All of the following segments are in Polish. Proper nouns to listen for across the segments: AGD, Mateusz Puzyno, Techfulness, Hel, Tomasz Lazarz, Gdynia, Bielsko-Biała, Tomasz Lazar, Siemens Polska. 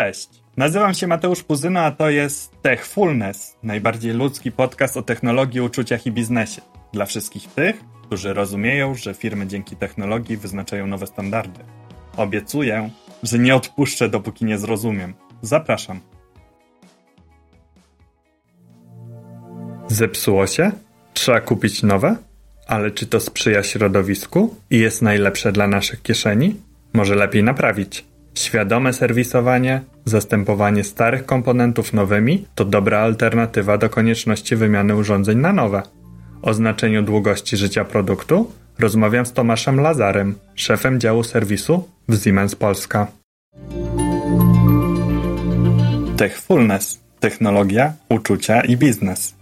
Cześć! Nazywam się Mateusz Puzyno, a to jest Techfulness, najbardziej ludzki podcast o technologii, uczuciach i biznesie. Dla wszystkich tych, którzy rozumieją, że firmy dzięki technologii wyznaczają nowe standardy. Obiecuję, że nie odpuszczę, dopóki nie zrozumiem. Zapraszam. Zepsuło się? Trzeba kupić nowe? Ale czy to sprzyja środowisku i jest najlepsze dla naszych kieszeni? Może lepiej naprawić. Świadome serwisowanie, zastępowanie starych komponentów nowymi to dobra alternatywa do konieczności wymiany urządzeń na nowe. O znaczeniu długości życia produktu rozmawiam z Tomaszem Lazarem, szefem działu serwisu w Siemens Polska. Techfulness. Technologia, uczucia i biznes.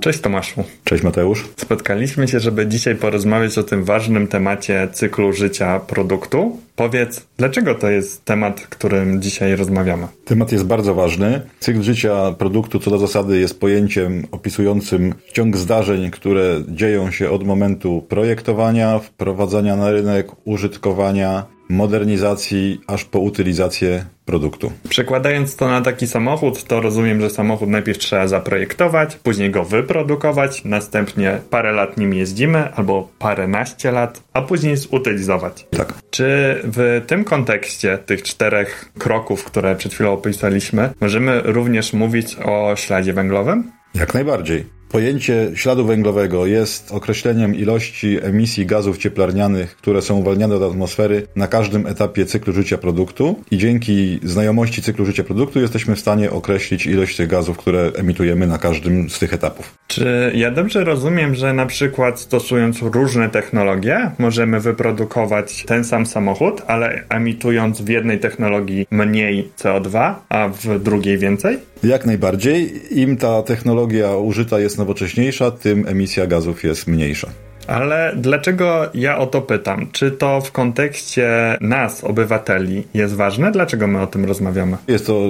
Cześć Tomaszu. Cześć Mateusz. Spotkaliśmy się, żeby dzisiaj porozmawiać o tym ważnym temacie cyklu życia produktu. Powiedz, dlaczego to jest temat, którym dzisiaj rozmawiamy? Temat jest bardzo ważny. Cykl życia produktu co do zasady jest pojęciem opisującym ciąg zdarzeń, które dzieją się od momentu projektowania, wprowadzania na rynek, użytkowania, modernizacji, aż po utylizację produktu. Przekładając to na taki samochód, to rozumiem, że samochód najpierw trzeba zaprojektować, później go wyprodukować, następnie parę lat nim jeździmy, albo paręnaście lat, a później zutylizować. Tak. Czy w tym kontekście tych 4 kroków, które przed chwilą opisaliśmy, możemy również mówić o śladzie węglowym? Jak najbardziej. Pojęcie śladu węglowego jest określeniem ilości emisji gazów cieplarnianych, które są uwalniane do atmosfery na każdym etapie cyklu życia produktu i dzięki znajomości cyklu życia produktu jesteśmy w stanie określić ilość tych gazów, które emitujemy na każdym z tych etapów. Czy ja dobrze rozumiem, że na przykład stosując różne technologie możemy wyprodukować ten sam samochód, ale emitując w jednej technologii mniej CO2, a w drugiej więcej? Jak najbardziej. Im ta technologia użyta jest nowocześniejsza, tym emisja gazów jest mniejsza. Ale dlaczego ja o to pytam? Czy to w kontekście nas, obywateli, jest ważne? Dlaczego my o tym rozmawiamy? Jest to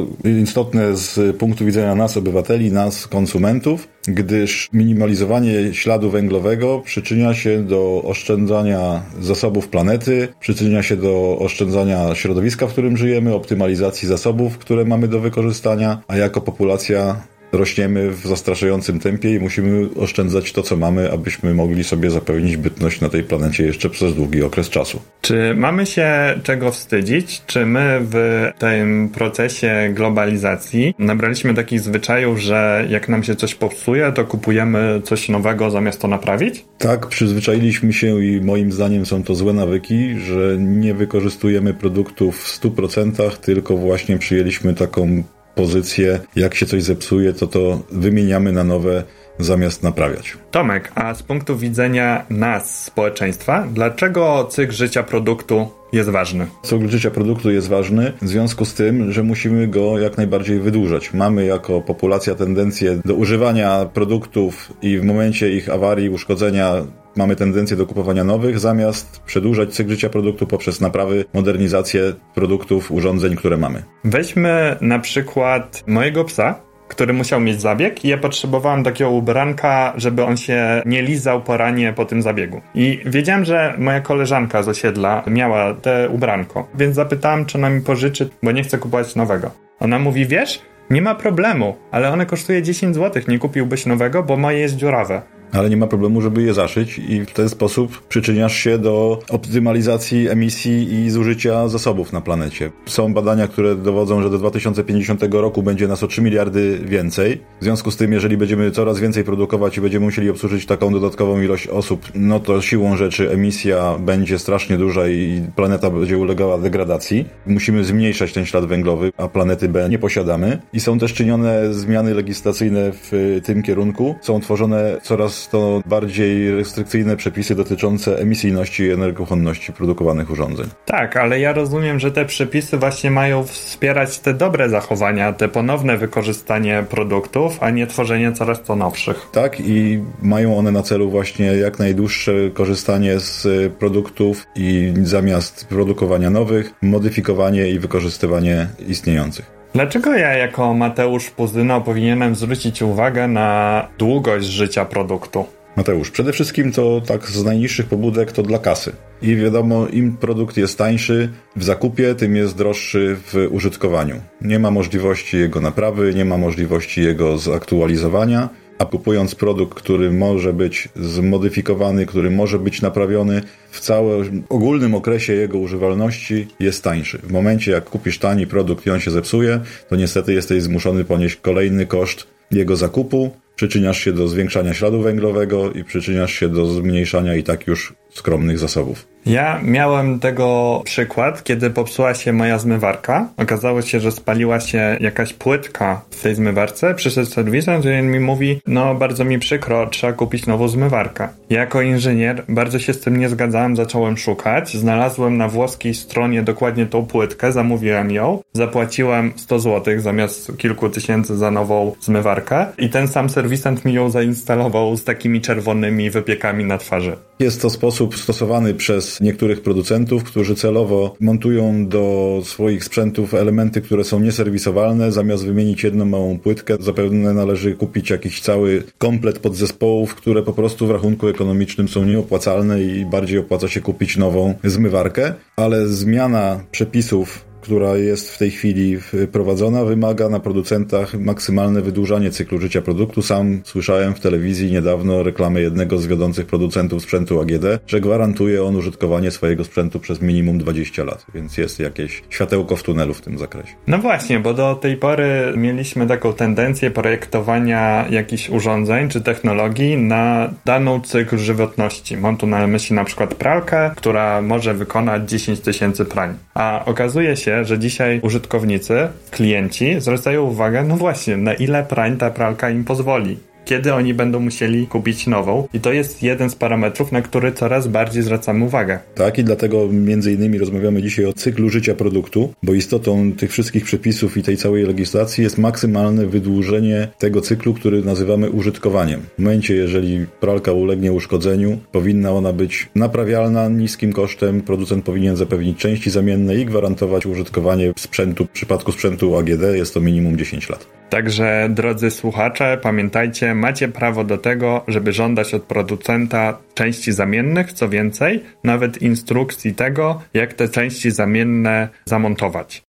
istotne z punktu widzenia nas, obywateli, nas, konsumentów, gdyż minimalizowanie śladu węglowego przyczynia się do oszczędzania zasobów planety, przyczynia się do oszczędzania środowiska, w którym żyjemy, optymalizacji zasobów, które mamy do wykorzystania, a jako populacja rośniemy w zastraszającym tempie i musimy oszczędzać to, co mamy, abyśmy mogli sobie zapewnić bytność na tej planecie jeszcze przez długi okres czasu. Czy mamy się czego wstydzić? Czy my w tym procesie globalizacji nabraliśmy takich zwyczajów, że jak nam się coś popsuje, to kupujemy coś nowego zamiast to naprawić? Tak, przyzwyczailiśmy się i moim zdaniem są to złe nawyki, że nie wykorzystujemy produktów w 100%, tylko właśnie przyjęliśmy taką pozycję, jak się coś zepsuje, to wymieniamy na nowe zamiast naprawiać. Tomek, a z punktu widzenia nas, społeczeństwa, dlaczego cykl życia produktu jest ważny? Cykl życia produktu jest ważny w związku z tym, że musimy go jak najbardziej wydłużać. Mamy jako populacja tendencję do używania produktów i w momencie ich awarii, uszkodzenia mamy tendencję do kupowania nowych, zamiast przedłużać cykl życia produktu poprzez naprawy, modernizację produktów, urządzeń, które mamy. Weźmy na przykład mojego psa, który musiał mieć zabieg i ja potrzebowałem takiego ubranka, żeby on się nie lizał po ranie po tym zabiegu. I wiedziałem, że moja koleżanka z osiedla miała te ubranko, więc zapytałem, czy ona mi pożyczy, bo nie chce kupować nowego. Ona mówi, wiesz, nie ma problemu, ale one kosztuje 10 zł, nie kupiłbyś nowego, bo moje jest dziurawe. Ale nie ma problemu, żeby je zaszyć i w ten sposób przyczyniasz się do optymalizacji emisji i zużycia zasobów na planecie. Są badania, które dowodzą, że do 2050 roku będzie nas o 3 miliardy więcej. W związku z tym, jeżeli będziemy coraz więcej produkować i będziemy musieli obsłużyć taką dodatkową ilość osób, no to siłą rzeczy emisja będzie strasznie duża i planeta będzie ulegała degradacji. Musimy zmniejszać ten ślad węglowy, a planety B nie posiadamy. I są też czynione zmiany legislacyjne w tym kierunku. Są tworzone coraz to bardziej restrykcyjne przepisy dotyczące emisyjności i energochłonności produkowanych urządzeń. Tak, ale ja rozumiem, że te przepisy właśnie mają wspierać te dobre zachowania, te ponowne wykorzystanie produktów, a nie tworzenie coraz to nowszych. Tak, i mają one na celu właśnie jak najdłuższe korzystanie z produktów i zamiast produkowania nowych, modyfikowanie i wykorzystywanie istniejących. Dlaczego ja jako Mateusz Puzyno powinienem zwrócić uwagę na długość życia produktu? Mateusz, przede wszystkim to tak z najniższych pobudek to dla kasy. I wiadomo, im produkt jest tańszy w zakupie, tym jest droższy w użytkowaniu. Nie ma możliwości jego naprawy, nie ma możliwości jego zaktualizowania, a kupując produkt, który może być zmodyfikowany, który może być naprawiony, w całym ogólnym okresie jego używalności jest tańszy. W momencie, jak kupisz tani produkt i on się zepsuje, to niestety jesteś zmuszony ponieść kolejny koszt jego zakupu, przyczyniasz się do zwiększania śladu węglowego i przyczyniasz się do zmniejszania i tak już skromnych zasobów. Ja miałem tego przykład, kiedy popsuła się moja zmywarka. Okazało się, że spaliła się jakaś płytka w tej zmywarce. Przyszedł serwisant i on mi mówi, no bardzo mi przykro, trzeba kupić nową zmywarkę. Ja jako inżynier bardzo się z tym nie zgadzałem, zacząłem szukać. Znalazłem na włoskiej stronie dokładnie tą płytkę, zamówiłem ją. Zapłaciłem 100 zł zamiast kilku tysięcy za nową zmywarkę i ten sam serwisant mi ją zainstalował z takimi czerwonymi wypiekami na twarzy. Jest to sposób stosowany przez niektórych producentów, którzy celowo montują do swoich sprzętów elementy, które są nieserwisowalne. Zamiast wymienić jedną małą płytkę, zapewne należy kupić jakiś cały komplet podzespołów, które po prostu w rachunku ekonomicznym są nieopłacalne i bardziej opłaca się kupić nową zmywarkę. Ale zmiana przepisów, która jest w tej chwili prowadzona, wymaga na producentach maksymalne wydłużanie cyklu życia produktu. Sam słyszałem w telewizji niedawno reklamę jednego z wiodących producentów sprzętu AGD, że gwarantuje on użytkowanie swojego sprzętu przez minimum 20 lat, więc jest jakieś światełko w tunelu w tym zakresie. No właśnie, bo do tej pory mieliśmy taką tendencję projektowania jakichś urządzeń czy technologii na daną cykl żywotności. Mam tu na myśli na przykład pralkę, która może wykonać 10 tysięcy prań, a okazuje się, że dzisiaj użytkownicy, klienci zwracają uwagę, no właśnie, na ile prań ta pralka im pozwoli. Kiedy oni będą musieli kupić nową i to jest jeden z parametrów, na który coraz bardziej zwracamy uwagę. Tak i dlatego między innymi rozmawiamy dzisiaj o cyklu życia produktu, bo istotą tych wszystkich przepisów i tej całej legislacji jest maksymalne wydłużenie tego cyklu, który nazywamy użytkowaniem. W momencie, jeżeli pralka ulegnie uszkodzeniu, powinna ona być naprawialna niskim kosztem, producent powinien zapewnić części zamienne i gwarantować użytkowanie sprzętu. W przypadku sprzętu AGD jest to minimum 10 lat. Także, drodzy słuchacze, pamiętajcie, macie prawo do tego, żeby żądać od producenta części zamiennych, co więcej, nawet instrukcji tego, jak te części zamienne zamontować.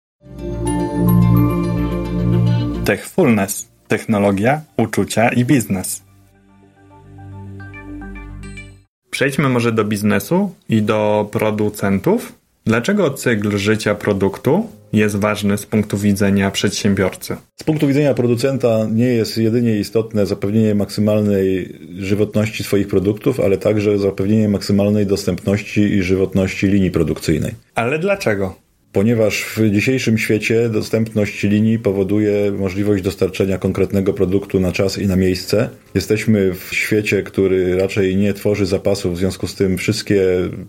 Techfulness. Technologia, uczucia i biznes. Przejdźmy może do biznesu i do producentów. Dlaczego cykl życia produktu jest ważny z punktu widzenia przedsiębiorcy? Z punktu widzenia producenta nie jest jedynie istotne zapewnienie maksymalnej żywotności swoich produktów, ale także zapewnienie maksymalnej dostępności i żywotności linii produkcyjnej. Ale dlaczego? Ponieważ w dzisiejszym świecie dostępność linii powoduje możliwość dostarczenia konkretnego produktu na czas i na miejsce. Jesteśmy w świecie, który raczej nie tworzy zapasów, w związku z tym wszystkie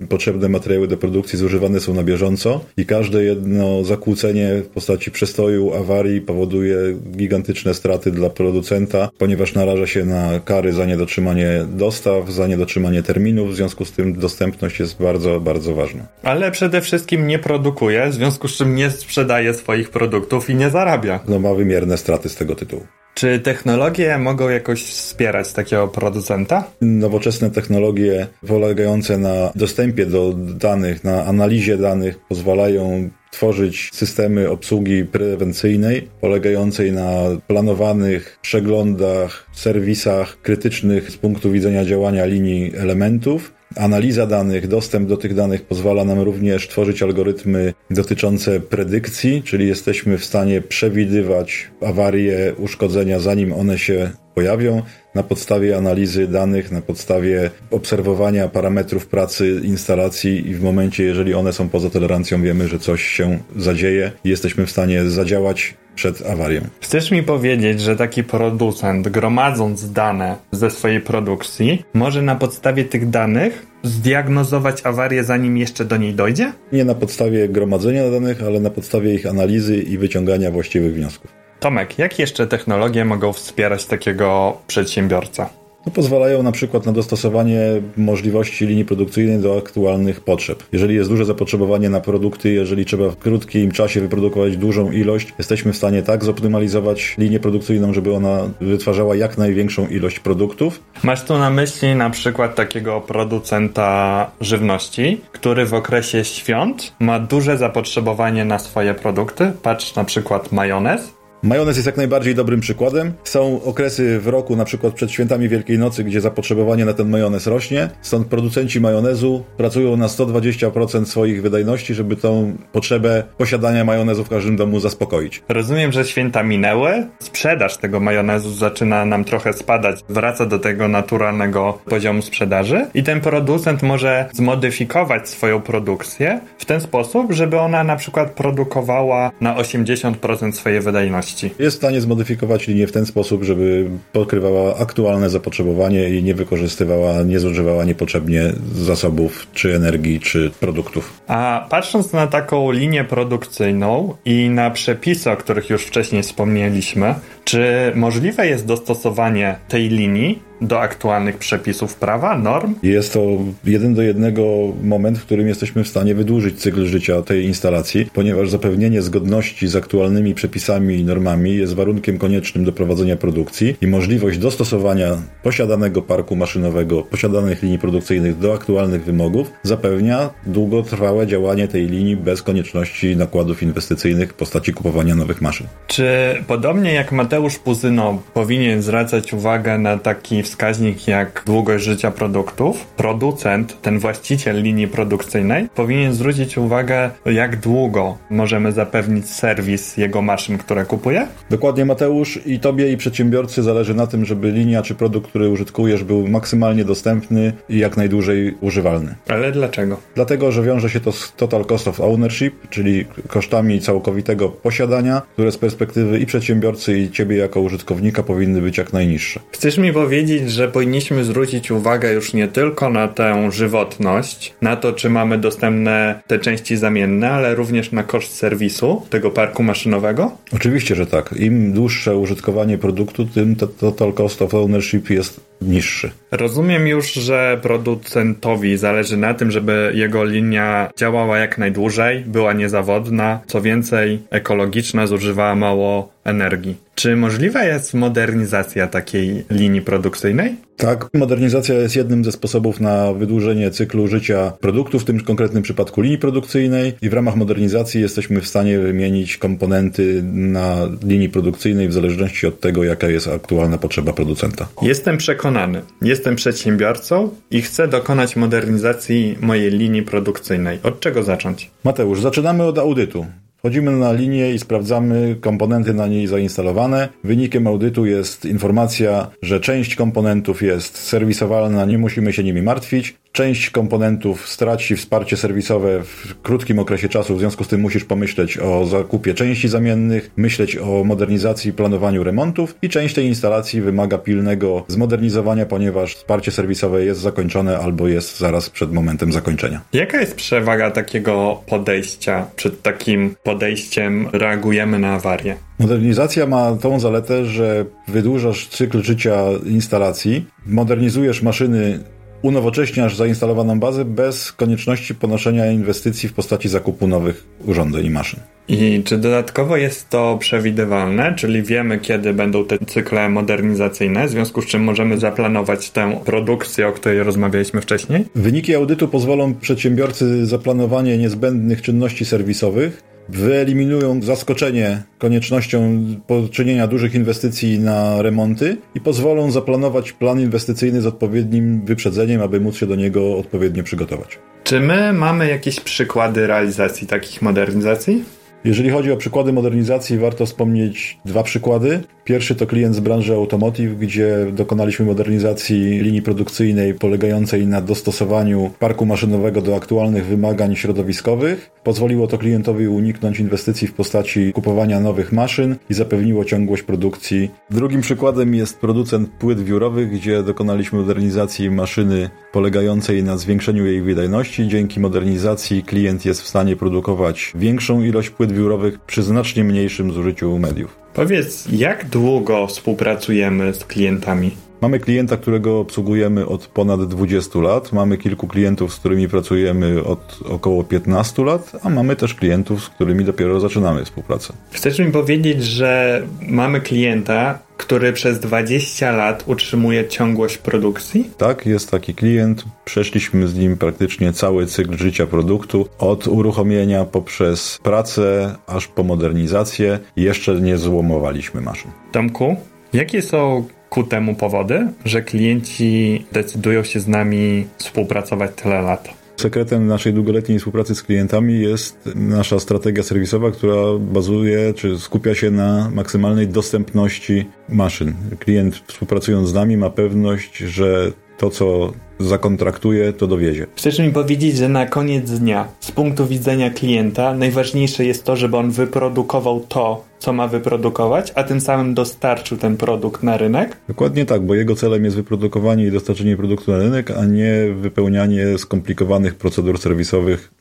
potrzebne materiały do produkcji zużywane są na bieżąco i każde jedno zakłócenie w postaci przestoju, awarii powoduje gigantyczne straty dla producenta, ponieważ naraża się na kary za niedotrzymanie dostaw, za niedotrzymanie terminów, w związku z tym dostępność jest bardzo, bardzo ważna. Ale przede wszystkim nie produkuje, w związku z czym nie sprzedaje swoich produktów i nie zarabia. No ma wymierne straty z tego tytułu. Czy technologie mogą jakoś wspierać takiego producenta? Nowoczesne technologie polegające na dostępie do danych, na analizie danych pozwalają tworzyć systemy obsługi prewencyjnej polegającej na planowanych przeglądach, serwisach krytycznych z punktu widzenia działania linii elementów. Analiza danych, dostęp do tych danych pozwala nam również tworzyć algorytmy dotyczące predykcji, czyli jesteśmy w stanie przewidywać awarie, uszkodzenia, zanim one się pojawią, na podstawie analizy danych, na podstawie obserwowania parametrów pracy instalacji i w momencie, jeżeli one są poza tolerancją, wiemy, że coś się zadzieje i jesteśmy w stanie zadziałać przed awarią. Chcesz mi powiedzieć, że taki producent, gromadząc dane ze swojej produkcji, może na podstawie tych danych zdiagnozować awarię, zanim jeszcze do niej dojdzie? Nie na podstawie gromadzenia danych, ale na podstawie ich analizy i wyciągania właściwych wniosków. Tomek, jak jeszcze technologie mogą wspierać takiego przedsiębiorcę? no, pozwalają na przykład na dostosowanie możliwości linii produkcyjnej do aktualnych potrzeb. Jeżeli jest duże zapotrzebowanie na produkty, jeżeli trzeba w krótkim czasie wyprodukować dużą ilość, jesteśmy w stanie tak zoptymalizować linię produkcyjną, żeby ona wytwarzała jak największą ilość produktów. Masz tu na myśli na przykład takiego producenta żywności, który w okresie świąt ma duże zapotrzebowanie na swoje produkty, patrz na przykład majonez. Majonez jest jak najbardziej dobrym przykładem. Są okresy w roku, na przykład przed świętami Wielkiej Nocy, gdzie zapotrzebowanie na ten majonez rośnie. Stąd producenci majonezu pracują na 120% swoich wydajności, żeby tą potrzebę posiadania majonezu w każdym domu zaspokoić. Rozumiem, że święta minęły. Sprzedaż tego majonezu zaczyna nam trochę spadać. Wraca do tego naturalnego poziomu sprzedaży i ten producent może zmodyfikować swoją produkcję w ten sposób, żeby ona na przykład produkowała na 80% swojej wydajności. Jest w stanie zmodyfikować linię w ten sposób, żeby pokrywała aktualne zapotrzebowanie i nie wykorzystywała, nie zużywała niepotrzebnie zasobów, czy energii, czy produktów. A patrząc na taką linię produkcyjną i na przepisy, o których już wcześniej wspomnieliśmy, czy możliwe jest dostosowanie tej linii do aktualnych przepisów prawa, norm? Jest to 1:1 moment, w którym jesteśmy w stanie wydłużyć cykl życia tej instalacji, ponieważ zapewnienie zgodności z aktualnymi przepisami i normami jest warunkiem koniecznym do prowadzenia produkcji i możliwość dostosowania posiadanego parku maszynowego, posiadanych linii produkcyjnych do aktualnych wymogów zapewnia długotrwałe działanie tej linii bez konieczności nakładów inwestycyjnych w postaci kupowania nowych maszyn. Czy podobnie jak Mateusz Puzyno powinien zwracać uwagę na taki wskaźnik jak długość życia produktów, producent, ten właściciel linii produkcyjnej, powinien zwrócić uwagę, jak długo możemy zapewnić serwis jego maszyn, które kupuje? Dokładnie, Mateusz, i tobie, i przedsiębiorcy zależy na tym, żeby linia czy produkt, który użytkujesz, był maksymalnie dostępny i jak najdłużej używalny. Ale dlaczego? Dlatego, że wiąże się to z total cost of ownership, czyli kosztami całkowitego posiadania, które z perspektywy i przedsiębiorcy, i ciebie jako użytkownika powinny być jak najniższe. Chcesz mi powiedzieć, że powinniśmy zwrócić uwagę już nie tylko na tę żywotność, na to, czy mamy dostępne te części zamienne, ale również na koszt serwisu tego parku maszynowego? Oczywiście, że tak. Im dłuższe użytkowanie produktu, tym total cost of ownership jest niższy. Rozumiem już, że producentowi zależy na tym, żeby jego linia działała jak najdłużej, była niezawodna, co więcej ekologiczna, zużywała mało energii. Czy możliwa jest modernizacja takiej linii produkcyjnej? Tak, modernizacja jest jednym ze sposobów na wydłużenie cyklu życia produktu, w tym konkretnym przypadku linii produkcyjnej, i w ramach modernizacji jesteśmy w stanie wymienić komponenty na linii produkcyjnej w zależności od tego, jaka jest aktualna potrzeba producenta. Jestem przekonany, jestem przedsiębiorcą i chcę dokonać modernizacji mojej linii produkcyjnej. Od czego zacząć? Mateusz, zaczynamy od audytu. Wchodzimy na linię i sprawdzamy komponenty na niej zainstalowane. Wynikiem audytu jest informacja, że część komponentów jest serwisowalna, nie musimy się nimi martwić. Część komponentów straci wsparcie serwisowe w krótkim okresie czasu, w związku z tym musisz pomyśleć o zakupie części zamiennych, myśleć o modernizacji i planowaniu remontów, i część tej instalacji wymaga pilnego zmodernizowania, ponieważ wsparcie serwisowe jest zakończone albo jest zaraz przed momentem zakończenia. Jaka jest przewaga takiego podejścia? Przed takim podejściem reagujemy na awarię. Modernizacja ma tą zaletę, że wydłużasz cykl życia instalacji, modernizujesz maszyny, unowocześniasz zainstalowaną bazę bez konieczności ponoszenia inwestycji w postaci zakupu nowych urządzeń i maszyn. I czy dodatkowo jest to przewidywalne, czyli wiemy, kiedy będą te cykle modernizacyjne, w związku z czym możemy zaplanować tę produkcję, o której rozmawialiśmy wcześniej? Wyniki audytu pozwolą przedsiębiorcy zaplanowanie niezbędnych czynności serwisowych, wyeliminują zaskoczenie koniecznością poczynienia dużych inwestycji na remonty i pozwolą zaplanować plan inwestycyjny z odpowiednim wyprzedzeniem, aby móc się do niego odpowiednio przygotować. Czy my mamy jakieś przykłady realizacji takich modernizacji? Jeżeli chodzi o przykłady modernizacji, warto wspomnieć 2 przykłady. Pierwszy to klient z branży automotive, gdzie dokonaliśmy modernizacji linii produkcyjnej polegającej na dostosowaniu parku maszynowego do aktualnych wymagań środowiskowych. Pozwoliło to klientowi uniknąć inwestycji w postaci kupowania nowych maszyn i zapewniło ciągłość produkcji. Drugim przykładem jest producent płyt wiórowych, gdzie dokonaliśmy modernizacji maszyny polegającej na zwiększeniu jej wydajności. Dzięki modernizacji klient jest w stanie produkować większą ilość płyt wiórowych przy znacznie mniejszym zużyciu mediów. Powiedz, jak długo współpracujemy z klientami? Mamy klienta, którego obsługujemy od ponad 20 lat, mamy kilku klientów, z którymi pracujemy od około 15 lat, a mamy też klientów, z którymi dopiero zaczynamy współpracę. Chcesz mi powiedzieć, że mamy klienta, który przez 20 lat utrzymuje ciągłość produkcji? Tak, jest taki klient. Przeszliśmy z nim praktycznie cały cykl życia produktu, od uruchomienia poprzez pracę, aż po modernizację. Jeszcze nie złomowaliśmy maszyn. Tomku, jakie są ku temu powody, że klienci decydują się z nami współpracować tyle lat? Sekretem naszej długoletniej współpracy z klientami jest nasza strategia serwisowa, która bazuje, czy skupia się na maksymalnej dostępności maszyn. Klient, współpracując z nami, ma pewność, że to, co zakontraktuje, to dowiezie. Chcesz mi powiedzieć, że na koniec dnia, z punktu widzenia klienta, najważniejsze jest to, żeby on wyprodukował to, co ma wyprodukować, a tym samym dostarczył ten produkt na rynek? Dokładnie tak, bo jego celem jest wyprodukowanie i dostarczenie produktu na rynek, a nie wypełnianie skomplikowanych procedur serwisowych.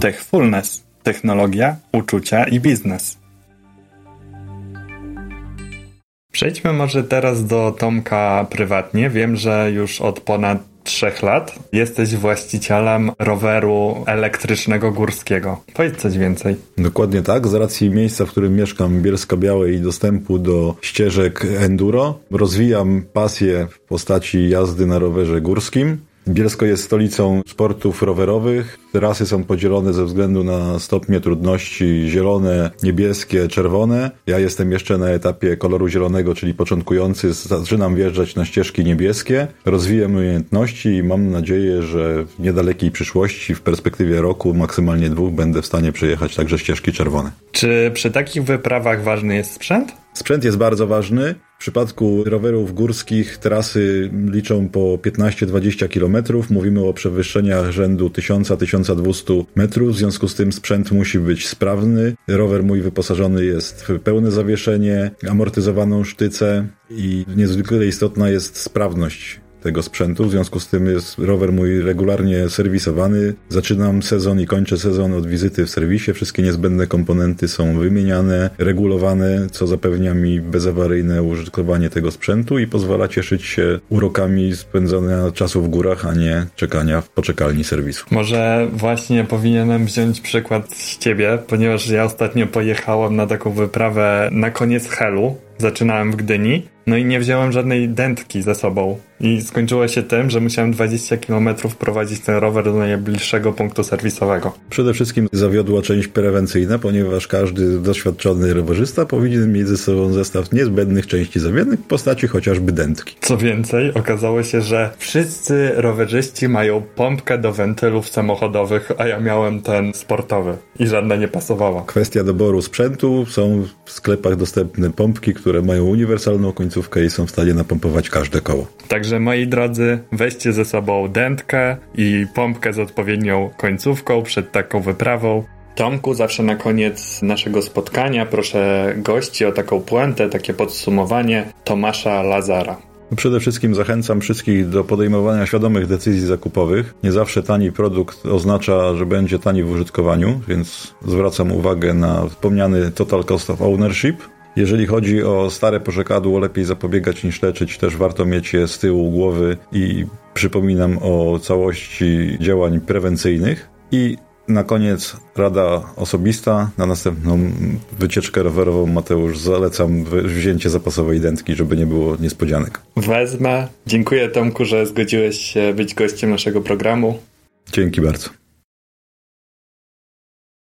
Techfulness. Technologia, uczucia i biznes. Przejdźmy może teraz do Tomka prywatnie. Wiem, że już od ponad 3 lat jesteś właścicielem roweru elektrycznego górskiego. Powiedz coś więcej. Dokładnie tak. Z racji miejsca, w którym mieszkam, Bielska-Białej, i dostępu do ścieżek enduro, rozwijam pasję w postaci jazdy na rowerze górskim. Bielsko jest stolicą sportów rowerowych. Trasy są podzielone ze względu na stopnie trudności: zielone, niebieskie, czerwone. Ja jestem jeszcze na etapie koloru zielonego, czyli początkujący. Zaczynam wjeżdżać na ścieżki niebieskie. Rozwijam umiejętności i mam nadzieję, że w niedalekiej przyszłości, w perspektywie roku, maksymalnie 2, będę w stanie przejechać także ścieżki czerwone. Czy przy takich wyprawach ważny jest sprzęt? Sprzęt jest bardzo ważny. W przypadku rowerów górskich trasy liczą po 15-20 km. Mówimy o przewyższeniach rzędu 1000-1200 metrów. W związku z tym sprzęt musi być sprawny. Rower mój wyposażony jest w pełne zawieszenie, amortyzowaną sztycę i niezwykle istotna jest sprawność tego sprzętu. W związku z tym jest rower mój regularnie serwisowany. Zaczynam sezon i kończę sezon od wizyty w serwisie. Wszystkie niezbędne komponenty są wymieniane, regulowane, co zapewnia mi bezawaryjne użytkowanie tego sprzętu i pozwala cieszyć się urokami spędzania czasu w górach, a nie czekania w poczekalni serwisu. Może właśnie powinienem wziąć przykład z ciebie, ponieważ ja ostatnio pojechałem na taką wyprawę na koniec Helu. Zaczynałem w Gdyni, no i nie wziąłem żadnej dętki ze sobą. I skończyło się tym, że musiałem 20 km prowadzić ten rower do najbliższego punktu serwisowego. Przede wszystkim zawiodła część prewencyjna, ponieważ każdy doświadczony rowerzysta powinien mieć ze sobą zestaw niezbędnych części zamiennych w postaci chociażby dętki. Co więcej, okazało się, że wszyscy rowerzyści mają pompkę do wentylów samochodowych, a ja miałem ten sportowy i żadna nie pasowała. Kwestia doboru sprzętu. Są w sklepach dostępne pompki, które mają uniwersalną końcówkę i są w stanie napompować każde koło. Także moi drodzy, weźcie ze sobą dętkę i pompkę z odpowiednią końcówką przed taką wyprawą. Tomku, zawsze na koniec naszego spotkania proszę gości o taką puentę, takie podsumowanie Tomasza Lazara. Przede wszystkim zachęcam wszystkich do podejmowania świadomych decyzji zakupowych. Nie zawsze tani produkt oznacza, że będzie tani w użytkowaniu, więc zwracam uwagę na wspomniany total cost of ownership. Jeżeli chodzi o stare pożekadło, lepiej zapobiegać niż leczyć, też warto mieć je z tyłu głowy i przypominam o całości działań prewencyjnych. I na koniec rada osobista. Na następną wycieczkę rowerową, Mateusz, zalecam wzięcie zapasowej dętki, żeby nie było niespodzianek. Wezmę. Dziękuję, Tomku, że zgodziłeś się być gościem naszego programu. Dzięki bardzo.